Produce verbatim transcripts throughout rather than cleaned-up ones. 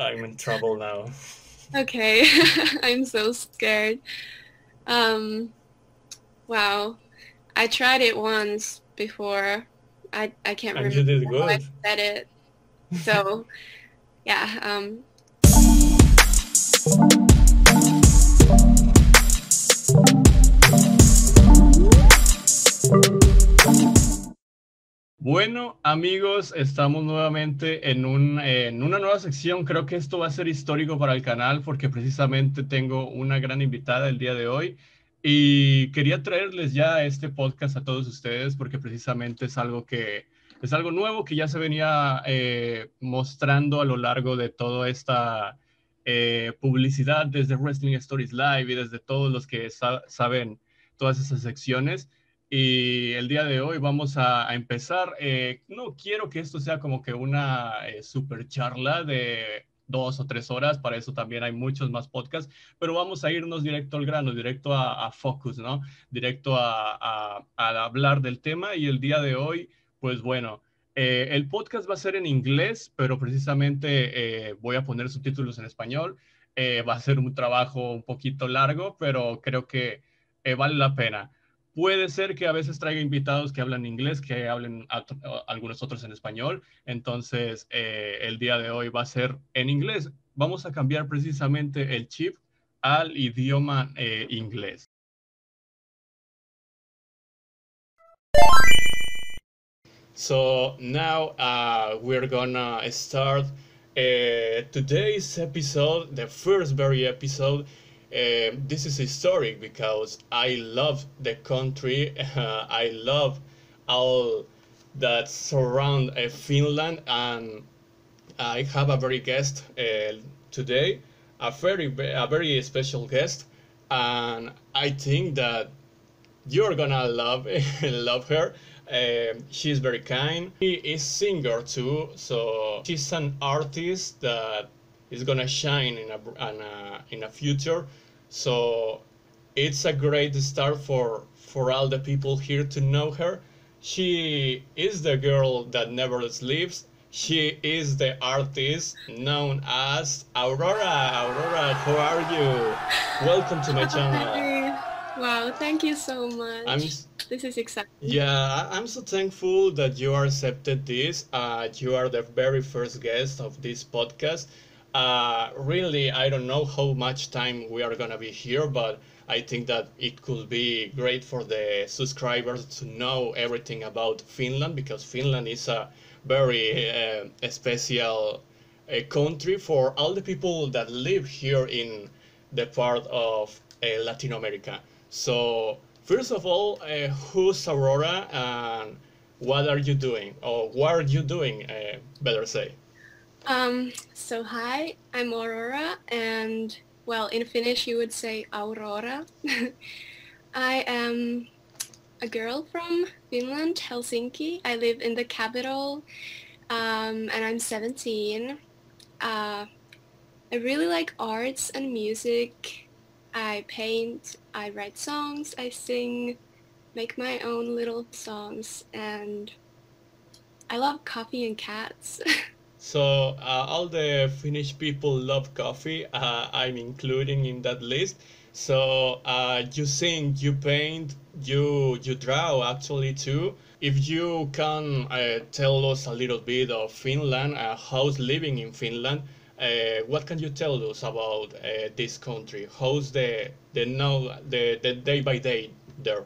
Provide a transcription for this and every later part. I'm in trouble now. Okay, I'm so scared. Um, wow, I tried it once before. I I can't and remember you did how good. I said it. So, yeah. Um. Bueno, amigos, estamos nuevamente en, un, eh, en una nueva sección. Creo que esto va a ser histórico para el canal porque precisamente tengo una gran invitada el día de hoy y quería traerles ya este podcast a todos ustedes porque precisamente es algo que es algo nuevo que ya se venía eh, mostrando a lo largo de toda esta eh, publicidad desde Wrestling Stories Live y desde todos los que sa- saben todas esas secciones. Y el día de hoy vamos a, a empezar. Eh, no quiero que esto sea como que una eh, super charla de dos o tres horas. Para eso también hay muchos más podcasts. Pero vamos a irnos directo al grano, directo a, a focus, ¿no? Directo a, a, a hablar del tema. Y el día de hoy, pues bueno, eh, el podcast va a ser en inglés, pero precisamente eh, voy a poner subtítulos en español. Eh, va a ser un trabajo un poquito largo, pero creo que eh, vale la pena. Puede ser que a veces traiga invitados que hablan inglés, que hablen a, a algunos otros en español. Entonces, eh, el día de hoy va a ser en inglés. Vamos a cambiar precisamente el chip al idioma eh, inglés. So now uh, we're gonna start uh, today's episode, the first very episode. Uh, this is historic because I love the country. Uh, I love all that surround uh, Finland, and I have a very guest uh, today, a very a very special guest, and I think that you're gonna love love her. Uh, she's very kind. She is singer too, so she's an artist that is gonna shine in a, in a in a future. So it's a great start for for all the people here to know her. She is the girl that never sleeps. She is the artist known as Aurora. Aurora, how are you? Welcome to my channel. Wow, thank you so much. I'm, this is exciting. Yeah, I'm so thankful that you accepted this. Uh, you are the very first guest of this podcast. Uh, really, I don't know how much time we are gonna be here, but I think that it could be great for the subscribers to know everything about Finland, because Finland is a very uh, special uh, country for all the people that live here in the part of uh, Latin America. So, first of all, uh, who's Aurora and what are you doing, or what are you doing, uh, better say? Um, so hi, I'm Aurora, and well, in Finnish you would say Aurora. I am a girl from Finland, Helsinki. I live in the capital, um, and I'm seventeen. Uh, I really like arts and music. I paint, I write songs, I sing, make my own little songs, and I love coffee and cats. So uh, all the Finnish people love coffee. Uh, I'm including in that list. So uh, you sing, you paint, you you draw actually too. If you can uh, tell us a little bit of Finland, uh, how's living in Finland? Uh, what can you tell us about uh, this country? How's the the now the, the day by day there?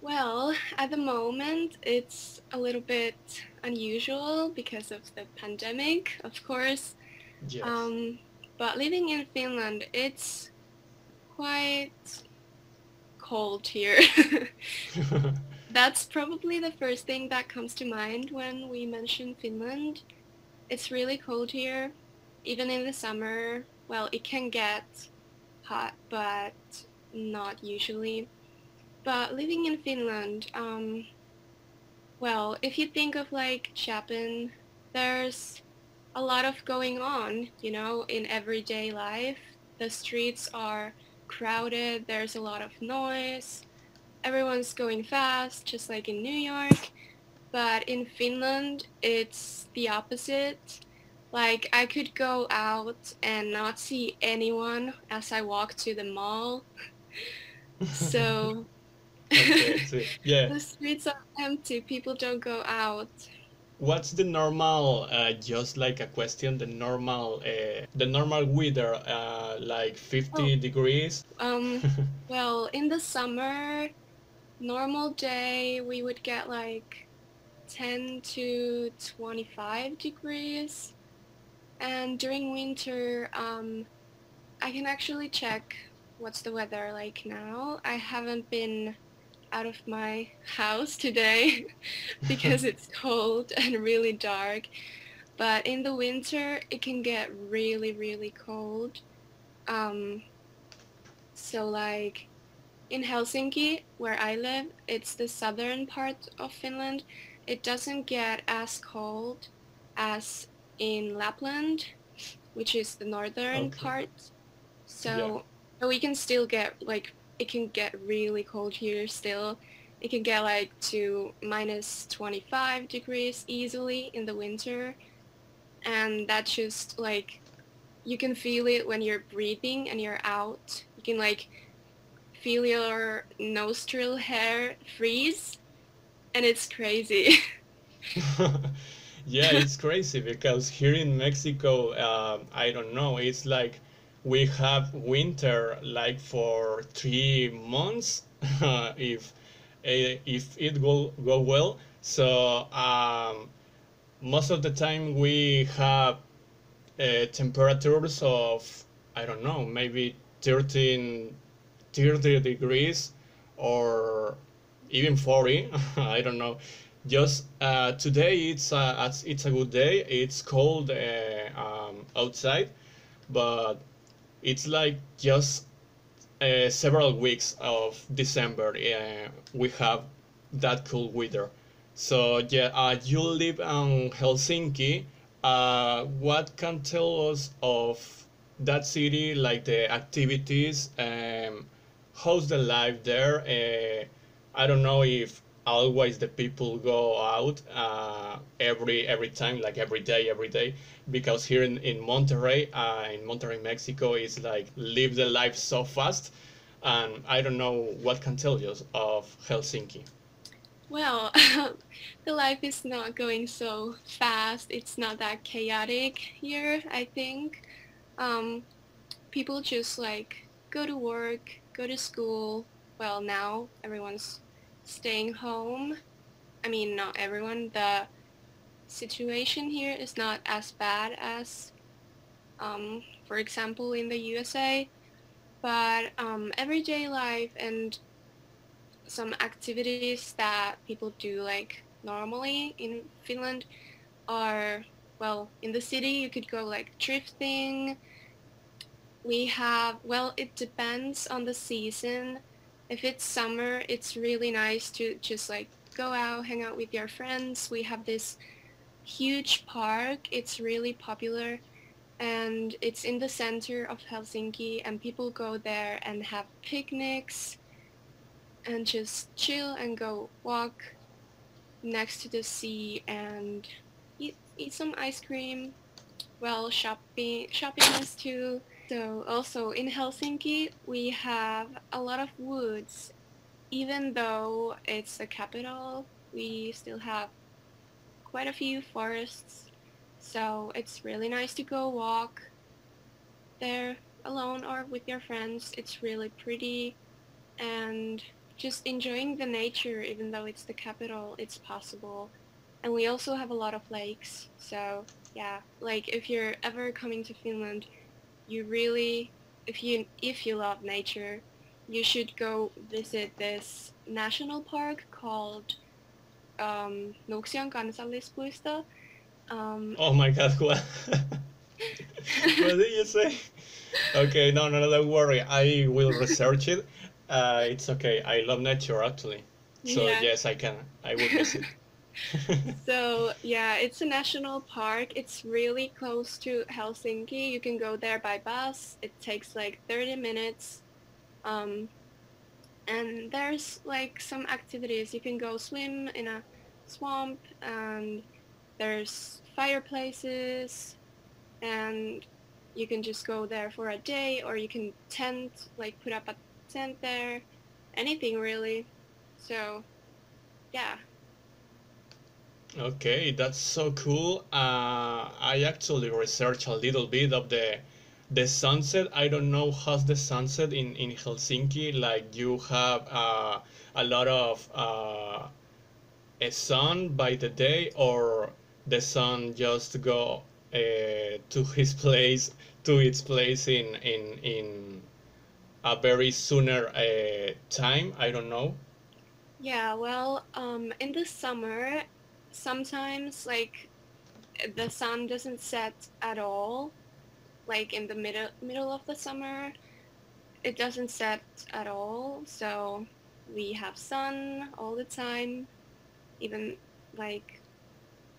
Well, at the moment, it's a little bit unusual because of the pandemic, of course. Yes. Um, but living in Finland, it's quite cold here. That's probably the first thing that comes to mind when we mention Finland. It's really cold here. Even in the summer, well, it can get hot, but not usually. But living in Finland, um, well, if you think of like Japan, there's a lot of going on, you know, in everyday life. The streets are crowded, there's a lot of noise, everyone's going fast, just like in New York. But in Finland, it's the opposite. Like, I could go out and not see anyone as I walk to the mall. So, okay, so yeah. The streets are empty, people don't go out. What's the normal, uh, just like a question, the normal uh, the normal weather, uh, like fifty oh. degrees? Um, well, in the summer, normal day, we would get like ten to twenty-five degrees. And during winter, um, I can actually check what's the weather like now. I haven't been out of my house today because it's cold and really dark. But in the winter, it can get really, really cold. Um, so like in Helsinki, where I live, it's the southern part of Finland. It doesn't get as cold as in Lapland, which is the northern okay. part. So, yeah. But we can still get, like, it can get really cold here still. It can get like to minus twenty-five degrees easily in the winter. And that's just like, you can feel it when you're breathing and you're out. You can like feel your nostril hair freeze. And it's crazy. Yeah, it's crazy because here in Mexico, uh, I don't know, it's like we have winter like for three months if if it will go well. So um, most of the time we have uh, temperatures of, I don't know, maybe thirteen, thirty degrees or even forty, I don't know. Just uh, today it's a, it's a good day, it's cold uh, um, outside, but it's like just uh, several weeks of December uh, we have that cool weather. So yeah, uh, you live in Helsinki. Uh, what can tell us of that city, like the activities, um, how's the life there? Uh, I don't know if always the people go out uh, every every time, like every day, every day, because here in, in Monterrey, uh, in Monterrey, Mexico, it's like live the life so fast. And I don't know what can tell you of Helsinki. Well, the life is not going so fast. It's not that chaotic here, I think. Um, people just like go to work, go to school. Well, now everyone's staying home. I mean, not everyone. The situation here is not as bad as, um, for example, in the U S A. But um, everyday life and some activities that people do like normally in Finland are, well, in the city you could go like thrifting. We have, well, it depends on the season. If it's summer, it's really nice to just like go out, hang out with your friends. We have this huge park. It's really popular and it's in the center of Helsinki, and people go there and have picnics and just chill and go walk next to the sea and eat, eat some ice cream. Well, shopping, shopping is too. So also in Helsinki, we have a lot of woods. Even though it's a capital, we still have quite a few forests. So it's really nice to go walk there alone or with your friends. It's really pretty. And just enjoying the nature, even though it's the capital, it's possible. And we also have a lot of lakes. So yeah, like if you're ever coming to Finland, you really, if you if you love nature, you should go visit this national park called um, Noxian Kansallispuisto. Um, oh my God! What? What did you say? Okay, no, no, no, don't worry. I will research it. Uh, it's okay. I love nature actually, so yeah. Yes, I can. I will visit. So yeah, it's a national park. It's really close to Helsinki. You can go there by bus. It takes like thirty minutes. Um, and there's like some activities. You can go swim in a swamp and there's fireplaces. and you can just go there for a day, or you can tent, like put up a tent there, anything really. So, yeah. Okay, that's so cool. Uh, I actually researched a little bit of the the sunset. I don't know how's the sunset in, in Helsinki. Like you have uh, a lot of uh, a sun by the day, or the sun just go uh, to his place, to its place in in, in a very sooner uh, time. I don't know. Yeah, well, um, in the summer, sometimes like the sun doesn't set at all. Like in the middle middle of the summer, it doesn't set at all. So we have sun all the time, even like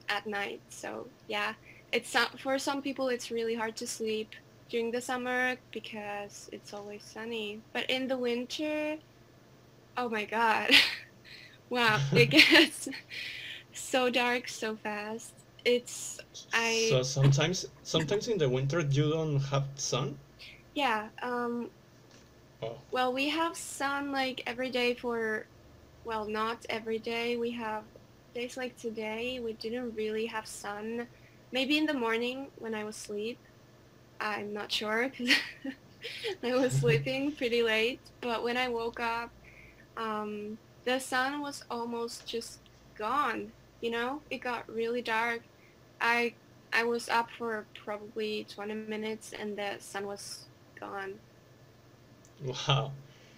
at night. So yeah, it's for some people it's really hard to sleep during the summer because it's always sunny. But in the winter, oh my god, wow, it gets so dark so fast. It's I so sometimes sometimes in the winter you don't have sun. Yeah, um oh. Well, we have sun like every day for, well, not every day. We have days like today we didn't really have sun. Maybe in the morning when I was asleep, I'm not sure because I was sleeping pretty late, but when I woke up, um the sun was almost just gone, you know. It got really dark. I I was up for probably twenty minutes and the sun was gone. Wow,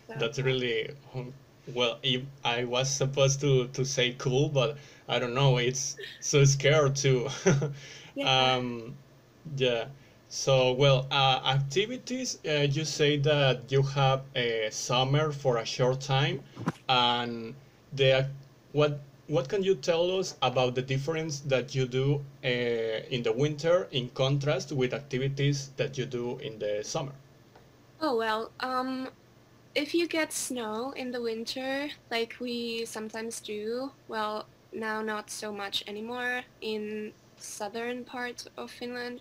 so that's really, well, if I was supposed to, to say cool, but I don't know, it's so scared too. Yeah. Um, yeah, so well, uh, activities, uh, you say that you have a summer for a short time, and the what What can you tell us about the difference that you do uh, in the winter in contrast with activities that you do in the summer? Oh, well, um, if you get snow in the winter, like we sometimes do, well, now not so much anymore in southern parts of Finland,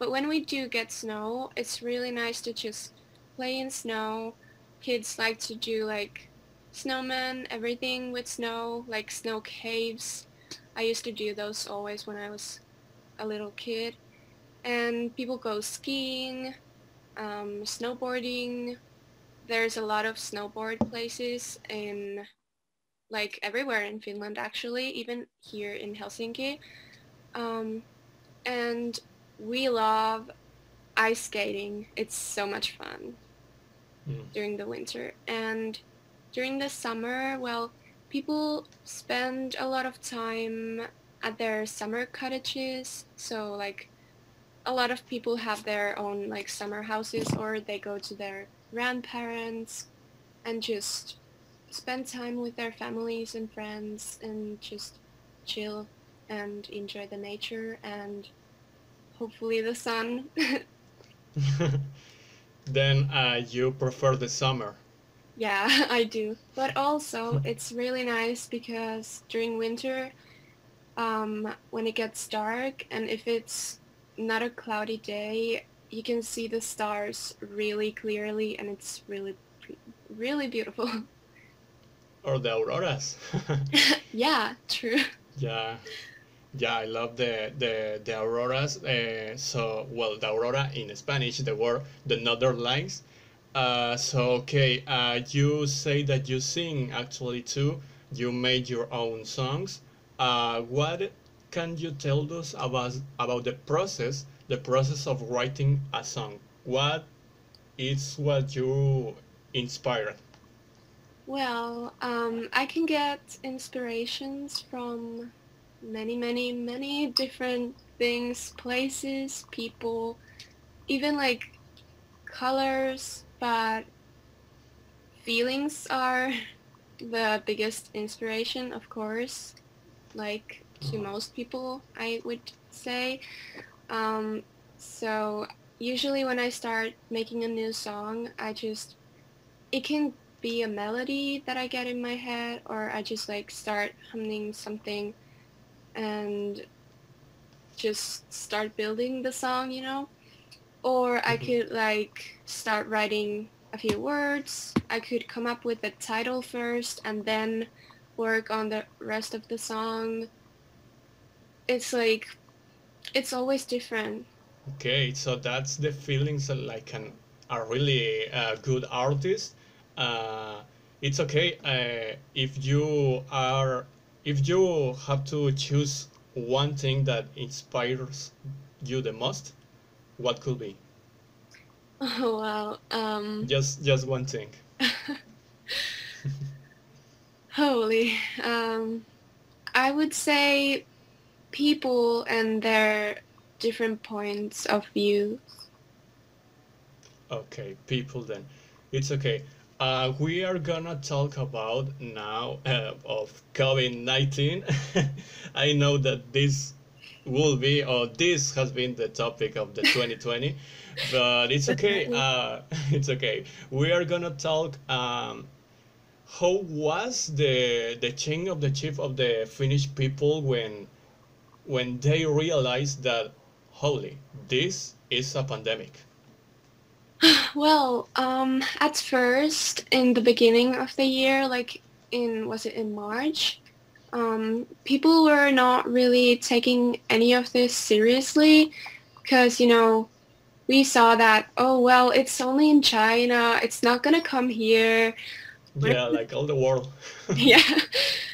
but when we do get snow, it's really nice to just play in snow. Kids like to do like snowmen, everything with snow, like snow caves. I used to do those always when I was a little kid. And people go skiing, um, snowboarding. There's a lot of snowboard places in, like, everywhere in Finland actually, even here in Helsinki. Um, and we love ice skating. It's so much fun mm. during the winter. And during the summer, well, people spend a lot of time at their summer cottages. So, like, a lot of people have their own, like, summer houses, or they go to their grandparents and just spend time with their families and friends and just chill and enjoy the nature and hopefully the sun. Then uh, you prefer the summer? Yeah, I do. But also, it's really nice because during winter, um, when it gets dark and if it's not a cloudy day, you can see the stars really clearly and it's really, really beautiful. Or the auroras. Yeah, true. Yeah. Yeah, I love the the, the auroras. Uh, so, well, the aurora in Spanish, the word, the northern lights. Uh, so, okay, uh, you say that you sing actually too, you made your own songs. Uh, what can you tell us about, about the process, the process of writing a song? What is what you inspired? Well, um, I can get inspirations from many, many, many different things, places, people, even like colors. But feelings are the biggest inspiration, of course, like to most people, I would say. Um, so usually when I start making a new song, I just, it can be a melody that I get in my head, or I just like start humming something and just start building the song, you know? Or I could like start writing a few words. I could come up with a title first and then work on the rest of the song. It's like, it's always different. Okay, so that's the feelings of like an, a really uh, good artist. Uh, it's okay uh, if you are, if you have to choose one thing that inspires you the most, what could be? Oh, wow. Um, just, just one thing. Holy. Um, I would say people and their different points of view. Okay, people then. It's okay. Uh, we are gonna talk about now uh, of COVID nineteen. I know that this will be, or this has been the topic of the twenty twenty, but it's okay. Uh, it's okay. We are gonna talk um, how was the the change of the chief of the Finnish people when when they realized that, holy, this is a pandemic. Well, um, at first, in the beginning of the year, like in, was it in March? Um, people were not really taking any of this seriously because, you know, we saw that, oh, well, it's only in China. It's not going to come here. Yeah, like all the world. Yeah,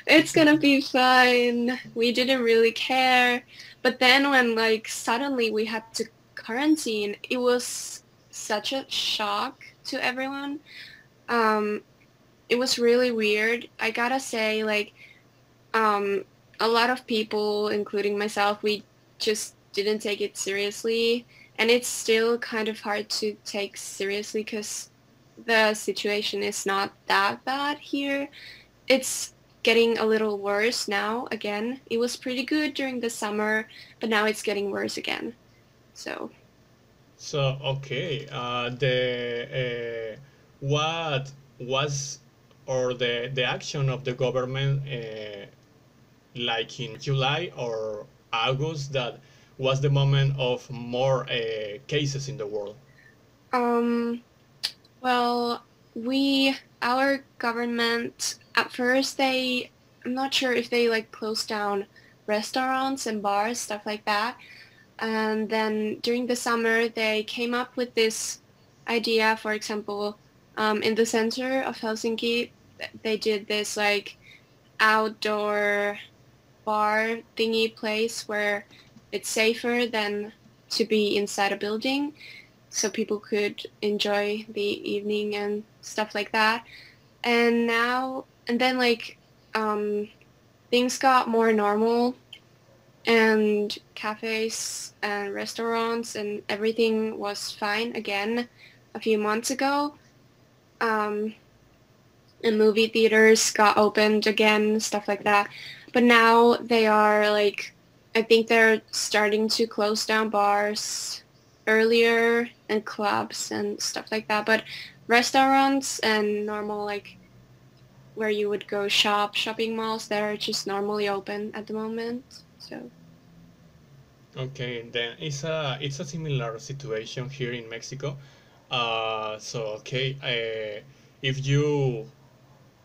it's going to be fine. We didn't really care. But then when, like, suddenly we had to quarantine, it was such a shock to everyone. Um, it was really weird. I gotta say, like, um, a lot of people, including myself, we just didn't take it seriously. And it's still kind of hard to take seriously because the situation is not that bad here. It's getting a little worse now again. It was pretty good during the summer, but now it's getting worse again. So... So, okay, uh, the, uh, what was, or the, the action of the government, uh, like in July or August, that was the moment of more uh, cases in the world? Um, well, we, our government, at first they, I'm not sure if they like closed down restaurants and bars, stuff like that. And then during the summer, they came up with this idea, for example, um, in the center of Helsinki, they did this like outdoor bar thingy place where it's safer than to be inside a building. So people could enjoy the evening and stuff like that. And now, and then like um, things got more normal. And cafes and restaurants and everything was fine again a few months ago. Um, and movie theaters got opened again, stuff like that. But now they are like, I think they're starting to close down bars earlier and clubs and stuff like that. But restaurants and normal like where you would go shop, shopping malls, they're just normally open at the moment. So. Okay, then it's a it's a similar situation here in Mexico. Uh, so okay, uh, if you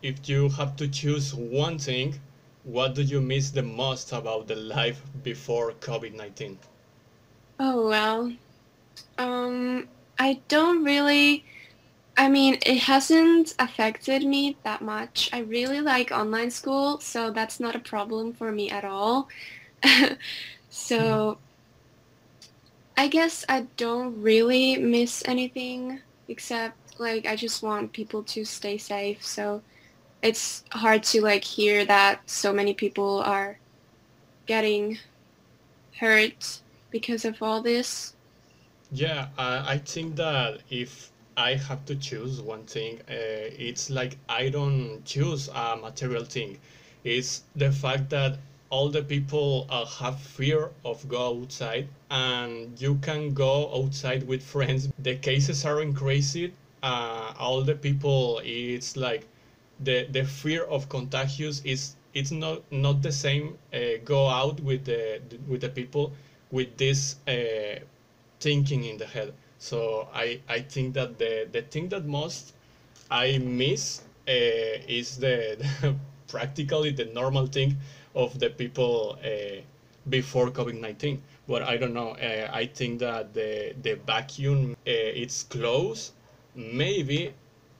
if you have to choose one thing, what do you miss the most about the life before COVID nineteen? Oh well, um, I don't really. I mean, it hasn't affected me that much. I really like online school, so that's not a problem for me at all. So I guess I don't really miss anything except like I just want people to stay safe, so it's hard to like hear that so many people are getting hurt because of all this. Yeah, I, I think that if I have to choose one thing, uh, it's like I don't choose a material thing. It's the fact that all the people uh, have fear of go outside, and you can go outside with friends. The cases are increasing. Uh, all the people, it's like the the fear of contagious is it's not not the same. Uh, go out with the with the people with this uh, thinking in the head. So I, I think that the, the thing that most I miss uh, is the, the practically the normal thing of the people uh, before COVID nineteen. But I don't know, uh, I think that the, the vacuum, uh, it's closed. Maybe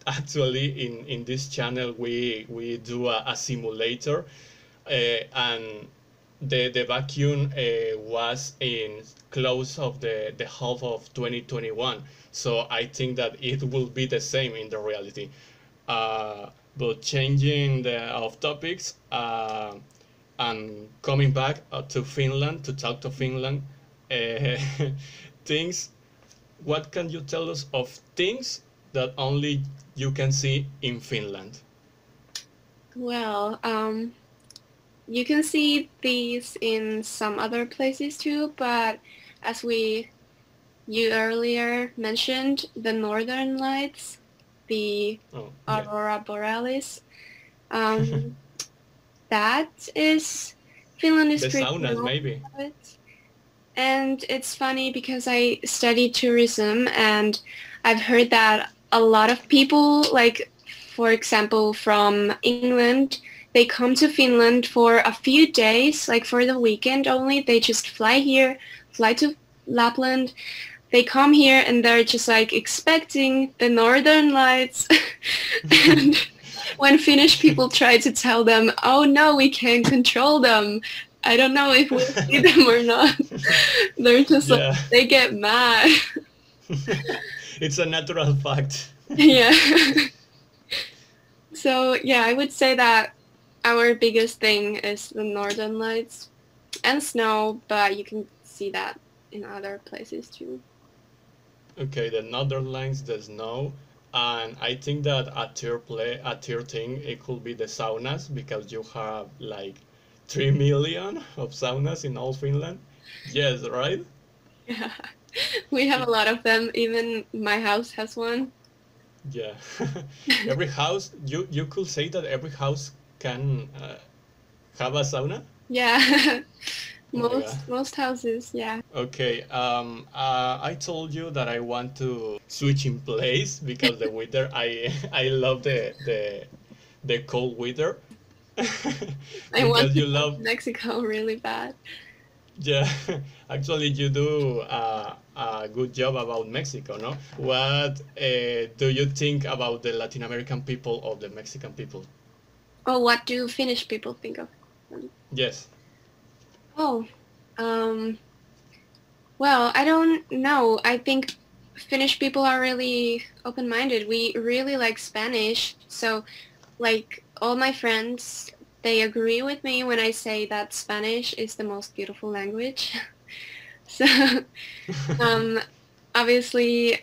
actually in, in this channel we we do a, a simulator uh, and the, the vacuum uh, was in close of the, the half of twenty twenty-one. So I think that it will be the same in the reality. Uh, but changing the of topics, uh, and coming back to Finland, to talk to Finland, uh, things, what can you tell us of things that only you can see in Finland? Well, um, you can see these in some other places too, but as we, you earlier mentioned, the Northern Lights, the oh, yeah. Aurora Borealis, um, that is, Finland is the pretty saunas, maybe. It. And it's funny because I study tourism and I've heard that a lot of people, like for example from England, they come to Finland for a few days, like for the weekend only. They just fly here, fly to Lapland. They come here and they're just like expecting the Northern Lights. And when Finnish people try to tell them, oh no, we can't control them, I don't know if we see them or not, they're just yeah. like, they get mad. It's a natural fact. Yeah. So yeah, I would say that our biggest thing is the Northern Lights and snow, but you can see that in other places too. Okay, the Northern Lights, the snow, and I think that a tier play, a tier thing, it could be the saunas, because you have like three million of saunas in all Finland. Yes, right? Yeah. We have a lot of them. Even my house has one. Yeah. Every house, you, you could say that every house can uh, have a sauna? Yeah. most yeah. most houses, yeah. Okay. Um. Uh, I told you that I want to switch in place because the weather, I I love the the, the cold weather. I want to you love Mexico really bad. Yeah, actually you do a, a good job about Mexico, no? What uh, do you think about the Latin American people or the Mexican people? Oh, what do Finnish people think of them? Yes. Oh, um, well, I don't know. I think Finnish people are really open-minded. We really like Spanish, so like all my friends, they agree with me when I say that Spanish is the most beautiful language. So, um, obviously,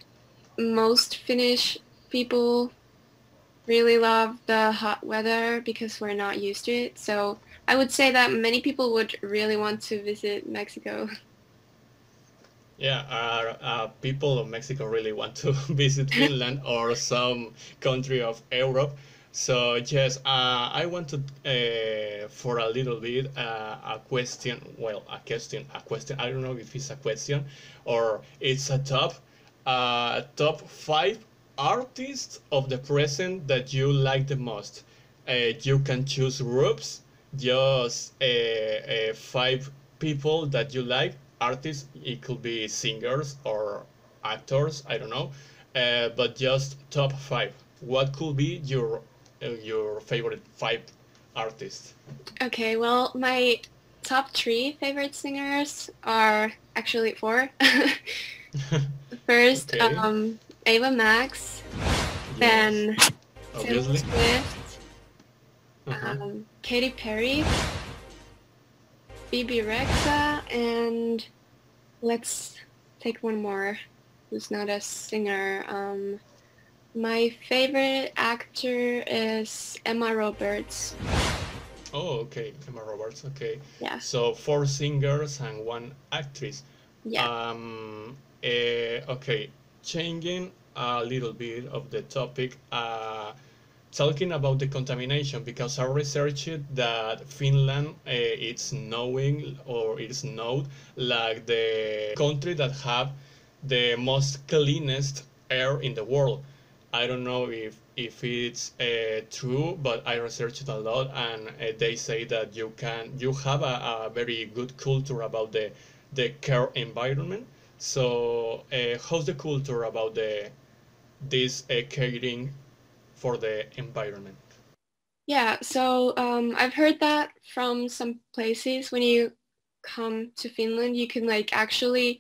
most Finnish people really love the hot weather because we're not used to it. So I would say that many people would really want to visit Mexico. Yeah, uh, uh, people of Mexico really want to visit Finland or some country of Europe. So yes, uh, I want to uh, for a little bit uh, a question. Well, a question, a question. I don't know if it's a question or it's a top. Uh, top five artists of the present that you like the most. Uh, you can choose groups, just uh, uh, five people that you like. Artists, it could be singers or actors. I don't know, uh, but just top five. What could be your your favorite five artists? Okay, well, my top three favorite singers are actually four. First, okay. um, Ava Max, yes. Then Taylor Swift, uh-huh. um, Katy Perry, Bebe Rexha, and let's take one more who's not a singer. Um, My favorite actor is Emma Roberts. Oh, okay, Emma Roberts, okay. Yeah. So four singers and one actress. Yeah. Um, uh, okay, changing a little bit of the topic. Uh, talking about the contamination, because I researched that Finland uh, it's snowing or it's snowed like the country that have the most cleanest air in the world. I don't know if if it's uh, true, but I researched a lot, and uh, they say that you can you have a, a very good culture about the the care environment. So uh, how's the culture about the this uh, caring for the environment? Yeah, so um, I've heard that from some places. When you come to Finland, you can like actually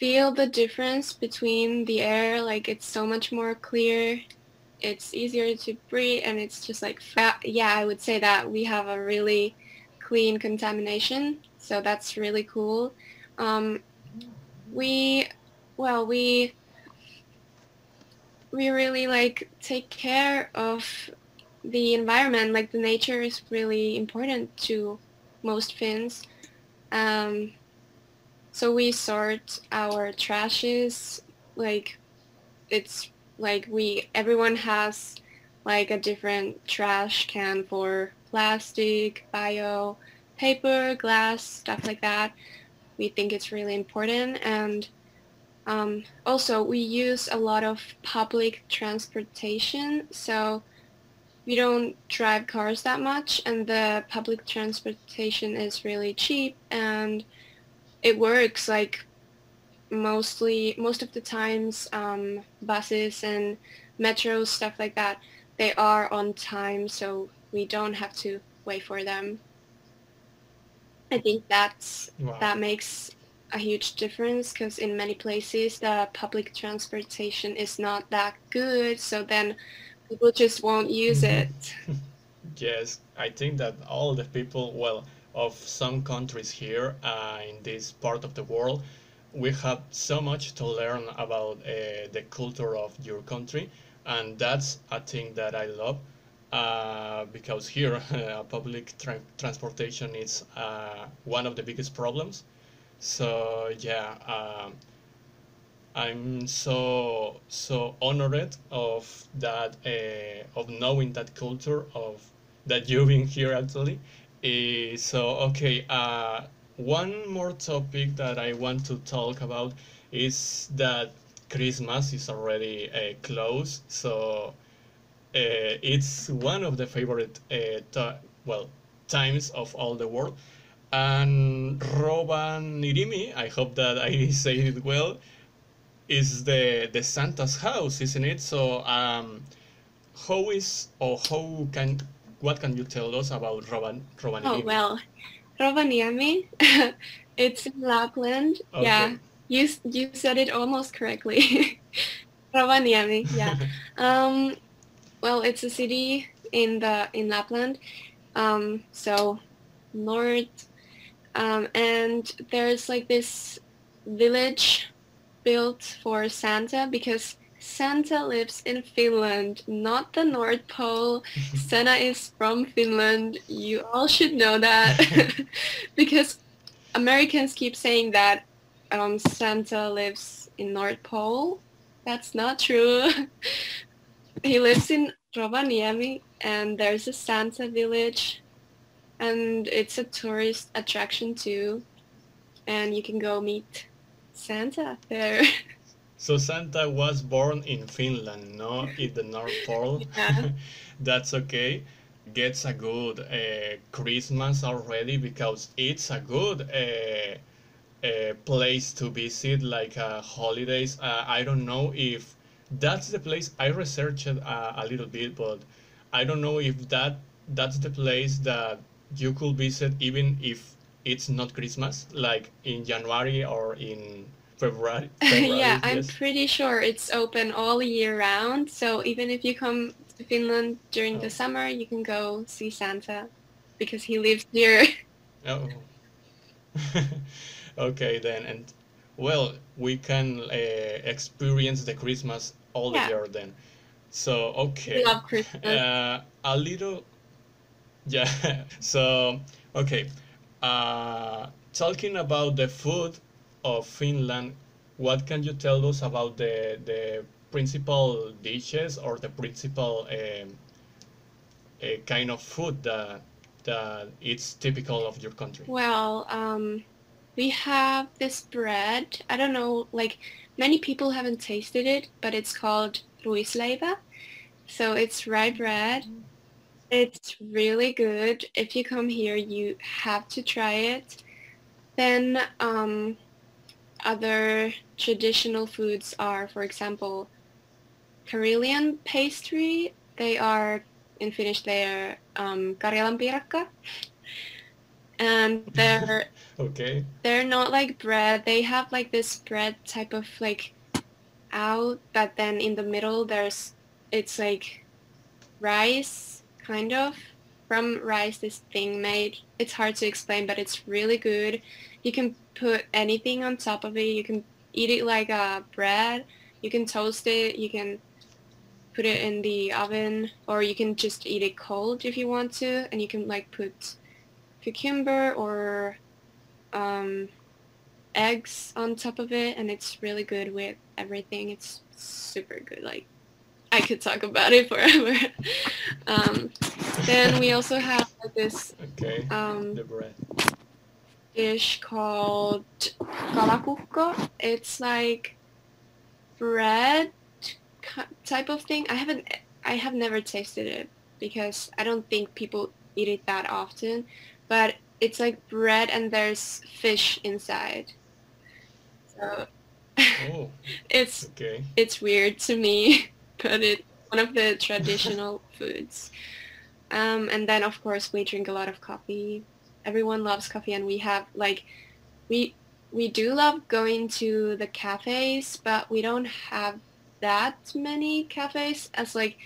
feel the difference between the air. Like it's so much more clear, it's easier to breathe, and it's just like, yeah, I would say that we have a really clean contamination, so that's really cool. Um, we, well, we we really like take care of the environment. Like the nature is really important to most Finns. Um, so we sort our trashes, like it's like we everyone has like a different trash can for plastic, bio, paper, glass, stuff like that. We think it's really important. And Um, also, we use a lot of public transportation, so we don't drive cars that much, and the public transportation is really cheap, and it works. Like mostly, most of the times, um, buses and metros, stuff like that, they are on time, so we don't have to wait for them. I think that's wow. that makes a huge difference, because in many places the public transportation is not that good, so then people just won't use it. Yes, I think that all the people, well, of some countries here uh, in this part of the world, we have so much to learn about uh, the culture of your country, and that's a thing that I love, uh, because here uh, public tra transportation is uh, one of the biggest problems. So yeah, um, I'm so so honored of that, uh, of knowing that culture, of that you being here actually. Uh, so okay, uh, one more topic that I want to talk about is that Christmas is already uh, close. So uh, it's one of the favorite uh, well times of all the world. And Rovaniemi, I hope that I say it well, is the the Santa's house, isn't it? So, um, how is or how can what can you tell us about Rovan Rovaniemi? Oh well, Rovaniemi, it's in Lapland. Okay. Yeah, you you said it almost correctly. Rovaniemi, yeah. um, well, it's a city in the in Lapland, um, so north. Um, and there's like this village built for Santa, because Santa lives in Finland, not the North Pole. Santa is from Finland. You all should know that, because Americans keep saying that um, Santa lives in North Pole. That's not true. He lives in Rovaniemi, and there's a Santa village. And it's a tourist attraction too, and you can go meet Santa there. So Santa was born in Finland, no, in the North Pole. Yeah. That's okay. Gets a good uh, Christmas already, because it's a good uh, uh, place to visit, like uh, holidays. Uh, I don't know if that's the place. I researched uh, a little bit, but I don't know if that that's the place that you could visit even if it's not Christmas, like in January or in February. February yeah, yes. I'm pretty sure it's open all year round. So even if you come to Finland during oh. the summer, you can go see Santa, because he lives here. Oh. Okay then, and well, we can uh, experience the Christmas all yeah. the year then. So okay. We love Christmas. Uh, a little. Yeah, so, okay, uh, talking about the food of Finland, what can you tell us about the, the principal dishes or the principal um, a kind of food that that it's typical of your country? Well, um, we have this bread. I don't know, like many people haven't tasted it, but it's called ruisleipa. So it's rye bread. It's really good. If you come here, you have to try it. Then um, other traditional foods are, for example, Karelian pastry. They are, in Finnish, they are um, karelian piirakka. And they're, okay. they're not like bread. They have like this bread type of like out, but then in the middle there's, it's like rice, kind of. From rice, this thing made. It's hard to explain, but it's really good. You can put anything on top of it. You can eat it like a bread. You can toast it. You can put it in the oven, or you can just eat it cold if you want to. And you can like put cucumber or um, eggs on top of it, and it's really good with everything. It's super good. Like I could talk about it forever. um, then we also have this okay. um, the bread. dish called kalakukko. It's like bread type of thing. I haven't, I have never tasted it because I don't think people eat it that often. But it's like bread and there's fish inside. So oh. it's okay. it's weird to me. But it's one of the traditional foods. Um, and then, of course, we drink a lot of coffee. Everyone loves coffee, and we have, like, we we do love going to the cafes, but we don't have that many cafes. As, like,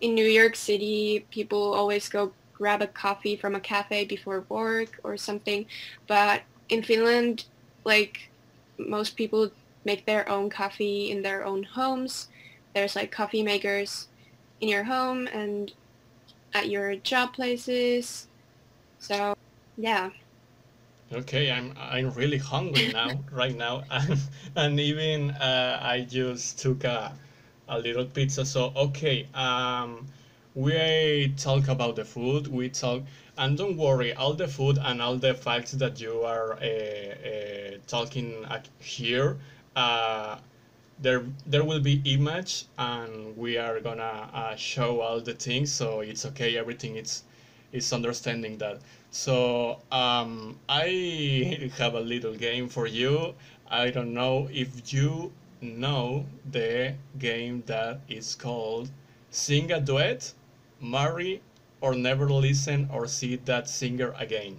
in New York City, people always go grab a coffee from a cafe before work or something. But in Finland, like, most people make their own coffee in their own homes. There's like coffee makers in your home and at your job places. So, yeah. Okay, I'm I'm really hungry now, right now. And, and even uh, I just took a, a little pizza. So, okay, um, we talk about the food, we talk, and don't worry, all the food and all the facts that you are uh, uh, talking here, uh, There, there will be image, and we are gonna uh, show all the things, so it's okay. Everything is, is understanding that. So um, I have a little game for you. I don't know if you know the game that is called Sing a Duet, Marry, or Never Listen or See That Singer Again.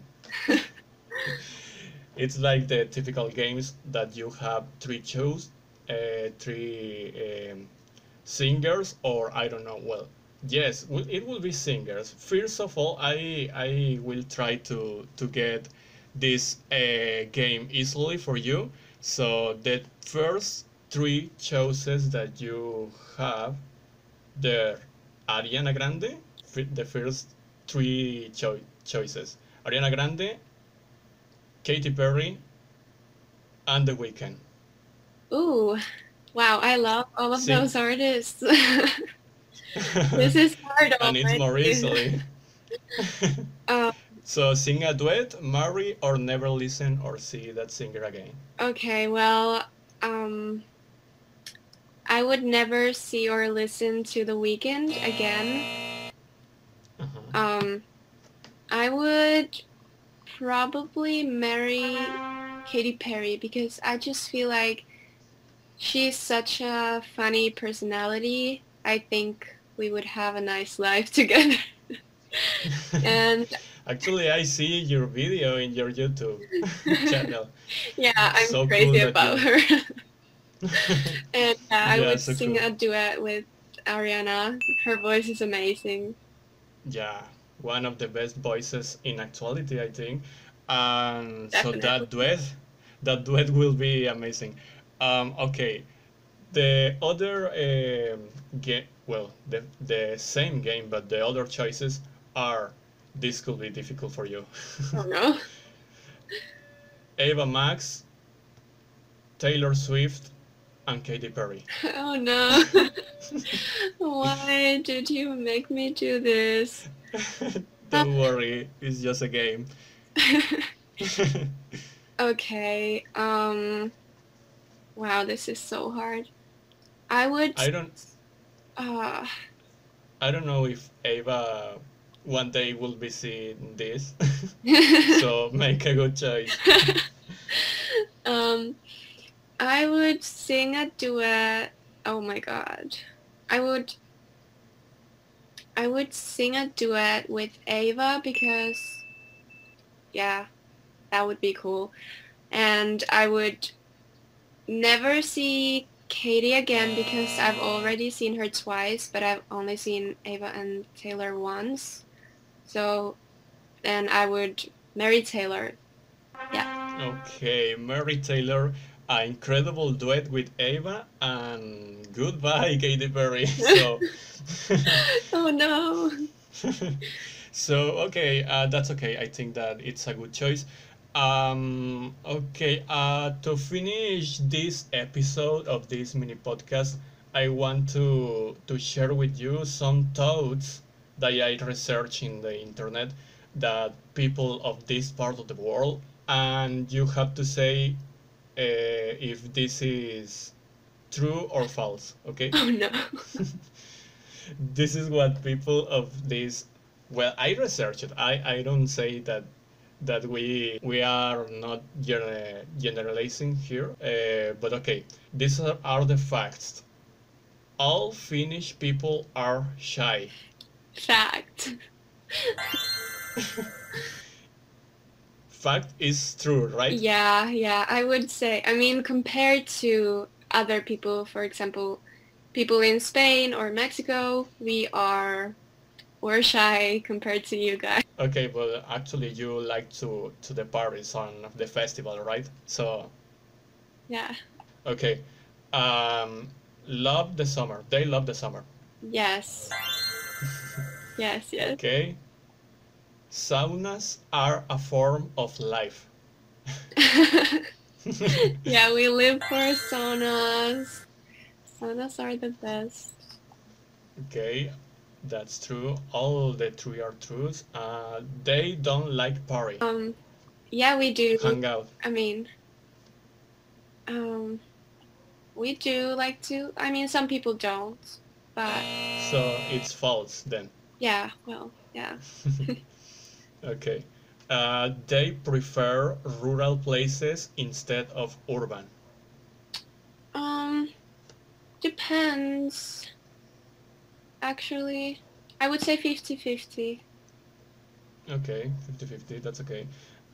It's like the typical games that you have three choose. Uh, three um, singers, or I don't know. Well, yes, it will be singers. First of all, I I will try to to get this uh, game easily for you. So the first three choices that you have, there, Ariana Grande. The first three cho choices: Ariana Grande, Katy Perry, and The Weeknd. Ooh, wow, I love all of Sing. those artists. This is hard already. And it's more easily. um, so Sing a Duet, Marry, or Never Listen or See That Singer Again. Okay, well, um, I would never see or listen to The Weeknd again. Uh-huh. Um, I would probably marry Katy Perry because I just feel like she's such a funny personality. I think we would have a nice life together. And actually, I see your video in your YouTube channel. Yeah, I'm so crazy cool about you... her. And uh, I yeah, would so sing cool. a duet with Ariana. Her voice is amazing. Yeah, one of the best voices in actuality, I think. And Definitely. so that duet, that duet will be amazing. Um, okay, the other uh, game, well, the, the same game, but the other choices are, this could be difficult for you. Oh no. Ava Max, Taylor Swift, and Katy Perry. Oh no! Why did you make me do this? Don't worry, it's just a game. Okay. Um. Wow, this is so hard. I would. I don't. Uh, I don't know if Ava one day will be seeing this. So make a good choice. um, I would sing a duet. Oh my god, I would. I would sing a duet with Ava because, yeah, that would be cool, and I would never see Katy again because I've already seen her twice, but I've only seen Ava and Taylor once. So, and I would marry Taylor. Yeah. Okay, marry Taylor, an incredible duet with Ava, and goodbye Katy Perry. So. Oh no. So okay, uh, that's okay. I think that it's a good choice. Um, okay, uh, to finish this episode of this mini podcast, I want to to share with you some thoughts that I researched in the internet that people of this part of the world, and you have to say uh, if this is true or false, okay? Oh no. This is what people of this, well, I researched it. I, I don't say that that we we are not gener- generalizing here, uh, but okay, these are, are the facts. All Finnish people are shy. Fact. Fact is true, right? Yeah, yeah, I would say. I mean, compared to other people, for example, people in Spain or Mexico, we are... We're shy compared to you guys. Okay, well, actually, you like to to the parties on the festival, right? So. Yeah. Okay, um, love the summer. They love the summer. Yes. Yes. Yes. Okay. Saunas are a form of life. Yeah, we live for saunas. Saunas are the best. Okay. That's true. All the three are truths. Uh, they don't like party. Um, yeah, we do. Hang out. I mean, um, we do like to. I mean, some people don't, but. So it's false then. Yeah. Well. Yeah. Okay. Uh, they prefer rural places instead of urban. Um, depends. Actually, I would say fifty-fifty. Okay, fifty-fifty, that's okay.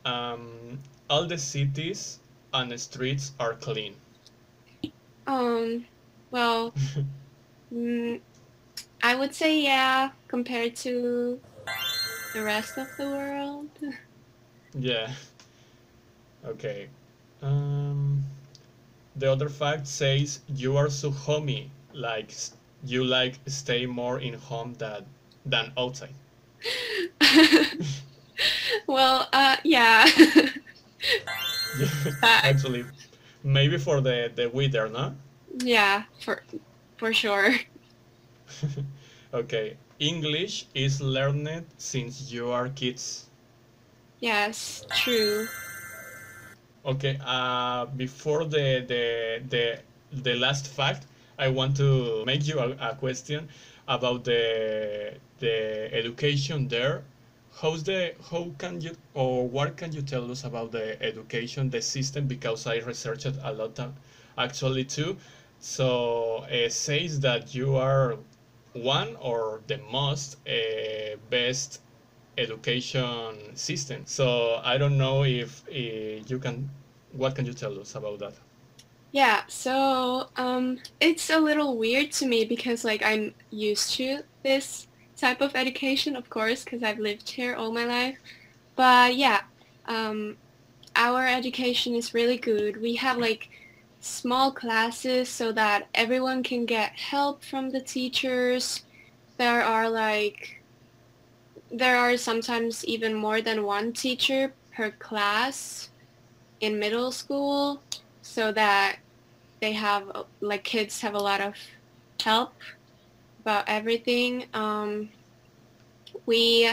Um, all the cities and the streets are clean. Um, well, mm, I would say yeah, compared to the rest of the world. Yeah. Okay. Um, the other fact says you are so homey, like. You like stay more in home that, than outside. Well, uh, yeah. Actually, maybe for the, the weather, no? Yeah, for for sure. Okay, English is learned since you are kids. Yes, true. Okay, uh, before the the the, the last fact, I want to make you a, a question about the the education there. How's the how can you or what can you tell us about the education, the system? Because I researched a lot actually too. So it says that you are one or the most uh, best education system. So I don't know if uh, you can. What can you tell us about that? Yeah, so um, it's a little weird to me because, like, I'm used to this type of education, of course, because I've lived here all my life. But yeah, um, our education is really good. We have, like, small classes so that everyone can get help from the teachers. There are, like, there are sometimes even more than one teacher per class in middle school. So that they have, like, kids have a lot of help about everything. Um, we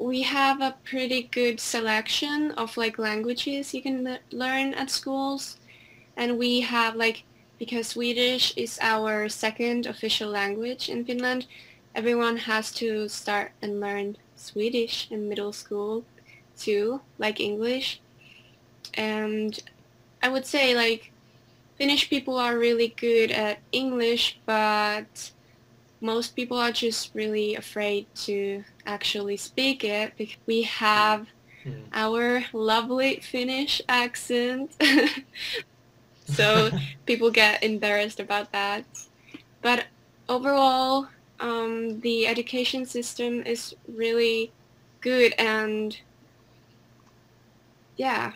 we have a pretty good selection of, like, languages you can le- learn at schools, and we have, like, because Swedish is our second official language in Finland, everyone has to start and learn Swedish in middle school too, like English. And I would say, like, Finnish people are really good at English, but most people are just really afraid to actually speak it, because we have mm. our lovely Finnish accent. So people get embarrassed about that. But overall, um, the education system is really good, and yeah.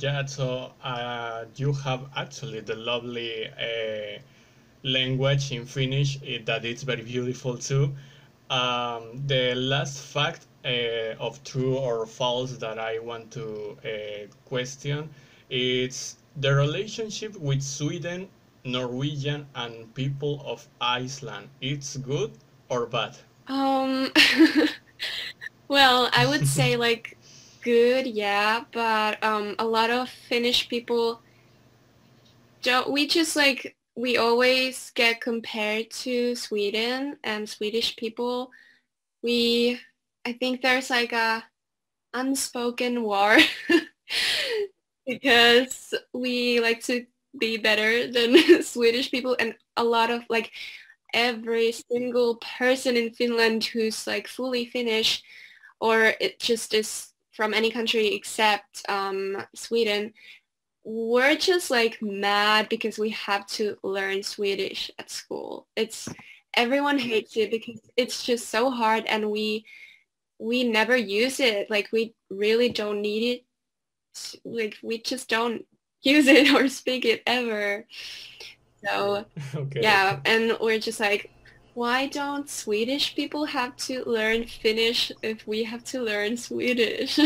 Yeah, so uh, you have actually the lovely uh, language in Finnish that it's very beautiful too. Um, the last fact uh, of true or false that I want to uh, question is the relationship with Sweden, Norwegian, and people of Iceland. It's good or bad? Um. Well, I would say, like, good, yeah, but um, a lot of Finnish people don't, we just, like, we always get compared to Sweden and Swedish people. We, I think there's, like, a unspoken war because we like to be better than Swedish people, and a lot of, like, every single person in Finland who's, like, fully Finnish, or it just is from any country except um, Sweden, we're just, like, mad because we have to learn Swedish at school. It's, everyone hates it because it's just so hard, and we we never use it. Like, we really don't need it. Like, we just don't use it or speak it ever. So okay. Yeah, and we're just like, why don't Swedish people have to learn Finnish if we have to learn Swedish?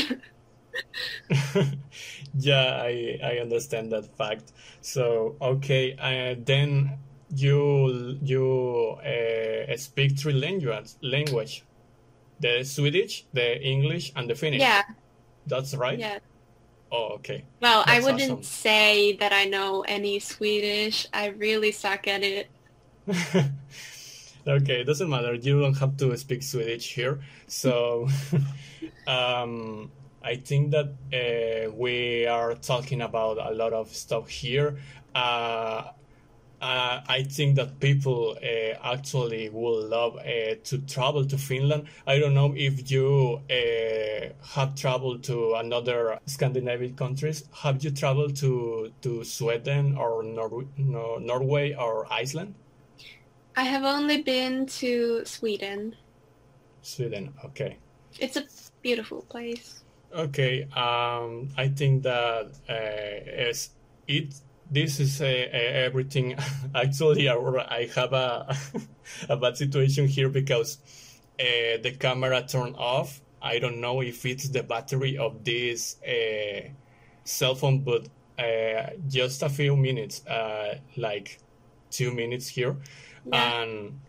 Yeah, I, I understand that fact. So, okay, uh, then you you uh, speak three languages, language, the Swedish, the English, and the Finnish. Yeah. That's right? Yeah. Oh, okay. Well, that's I wouldn't awesome. say that I know any Swedish. I really suck at it. Okay, it doesn't matter. You don't have to speak Swedish here. So um, I think that uh, we are talking about a lot of stuff here. Uh, uh, I think that people uh, actually will love uh, to travel to Finland. I don't know if you uh, have traveled to another Scandinavian countries. Have you traveled to, to Sweden or Nor- Nor- Norway or Iceland? I have only been to Sweden. Sweden, okay. It's a beautiful place. Okay, um, I think that uh, it. This is a, a everything. Actually, I have a, a bad situation here because uh, the camera turned off. I don't know if it's the battery of this uh, cell phone, but uh, just a few minutes, uh, like two minutes here. Yeah. And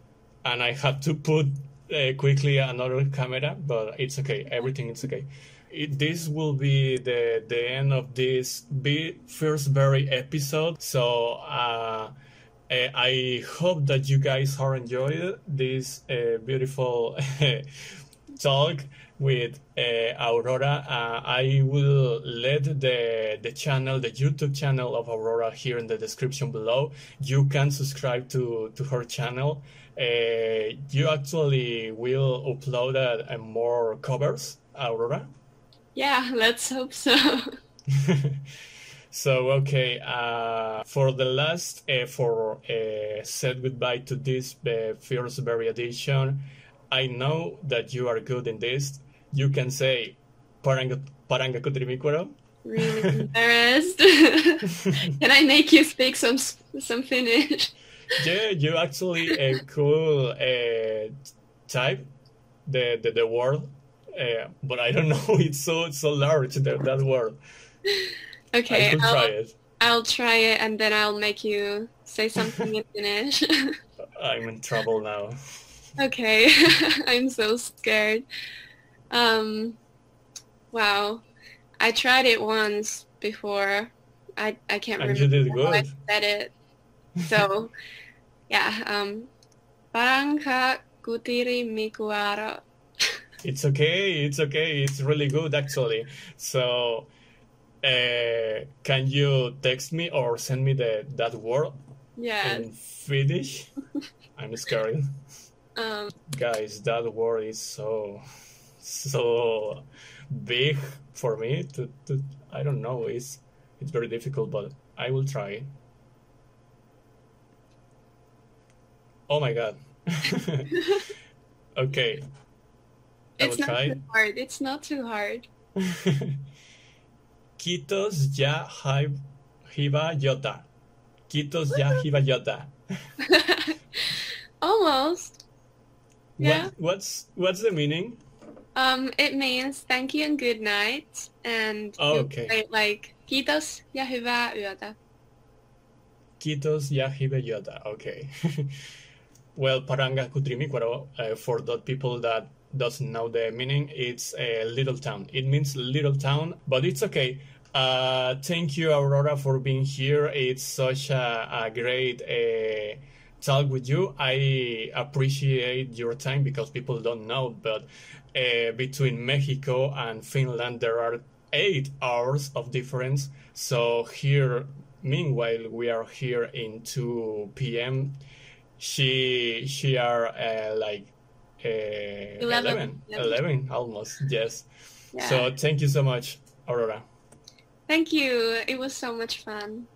and I had to put uh, quickly another camera, but it's okay. Everything is okay. It, this will be the the end of this be first very episode. So uh, I hope that you guys are enjoying this uh, beautiful talk with uh, Aurora. Uh, I will let the the channel, the YouTube channel of Aurora here in the description below. You can subscribe to, to her channel. Uh, you actually will upload uh, more covers, Aurora? Yeah, let's hope so. So, okay, uh, for the last, uh, for uh, said goodbye to this uh, first very edition, I know that you are good in this. You can say, Paranga Kutrimikuero. Really embarrassed. Can I make you speak some some Finnish? Yeah, you actually uh, could uh, type the the, the word, uh, but I don't know. It's so so large, that, that word. Okay, I could I'll, try it. I'll try it and then I'll make you say something in Finnish. I'm in trouble now. Okay, I'm so scared. Um, wow, I tried it once before. I I can't and remember you did good. How I said it. So, yeah. Um, Paranka kutiri mikuaro. It's okay. It's okay. It's really good, actually. So, uh, can you text me or send me the that word? Yeah. In Finnish. I'm scared. Um, Guys, that word is so, so big for me. To, to, I don't know. It's it's very difficult, but I will try. Oh my god. Okay. I it's will not try. Too hard. It's not too hard. Kiitos ja hyvää yötä. Kiitos ja hyvää yötä. Almost. Yeah. What, what's what's the meaning? Um, it means thank you and good night, and oh, okay. Like, like Kiitos ja hyvää yötä. Kiitos ja hyvää yötä. Okay. Well, Paranga Kutrimikuaro, uh, for the people that doesn't know the meaning, it's a little town. It means little town, but it's okay. Uh, thank you, Aurora, for being here. It's such a, a great uh, talk with you. I appreciate your time because people don't know, but uh, between Mexico and Finland, there are eight hours of difference. So here, meanwhile, we are here in two p.m. She, she are uh, like uh, eleven, eleven, eleven almost, yes. Yeah. So thank you so much, Aurora. Thank you. It was so much fun.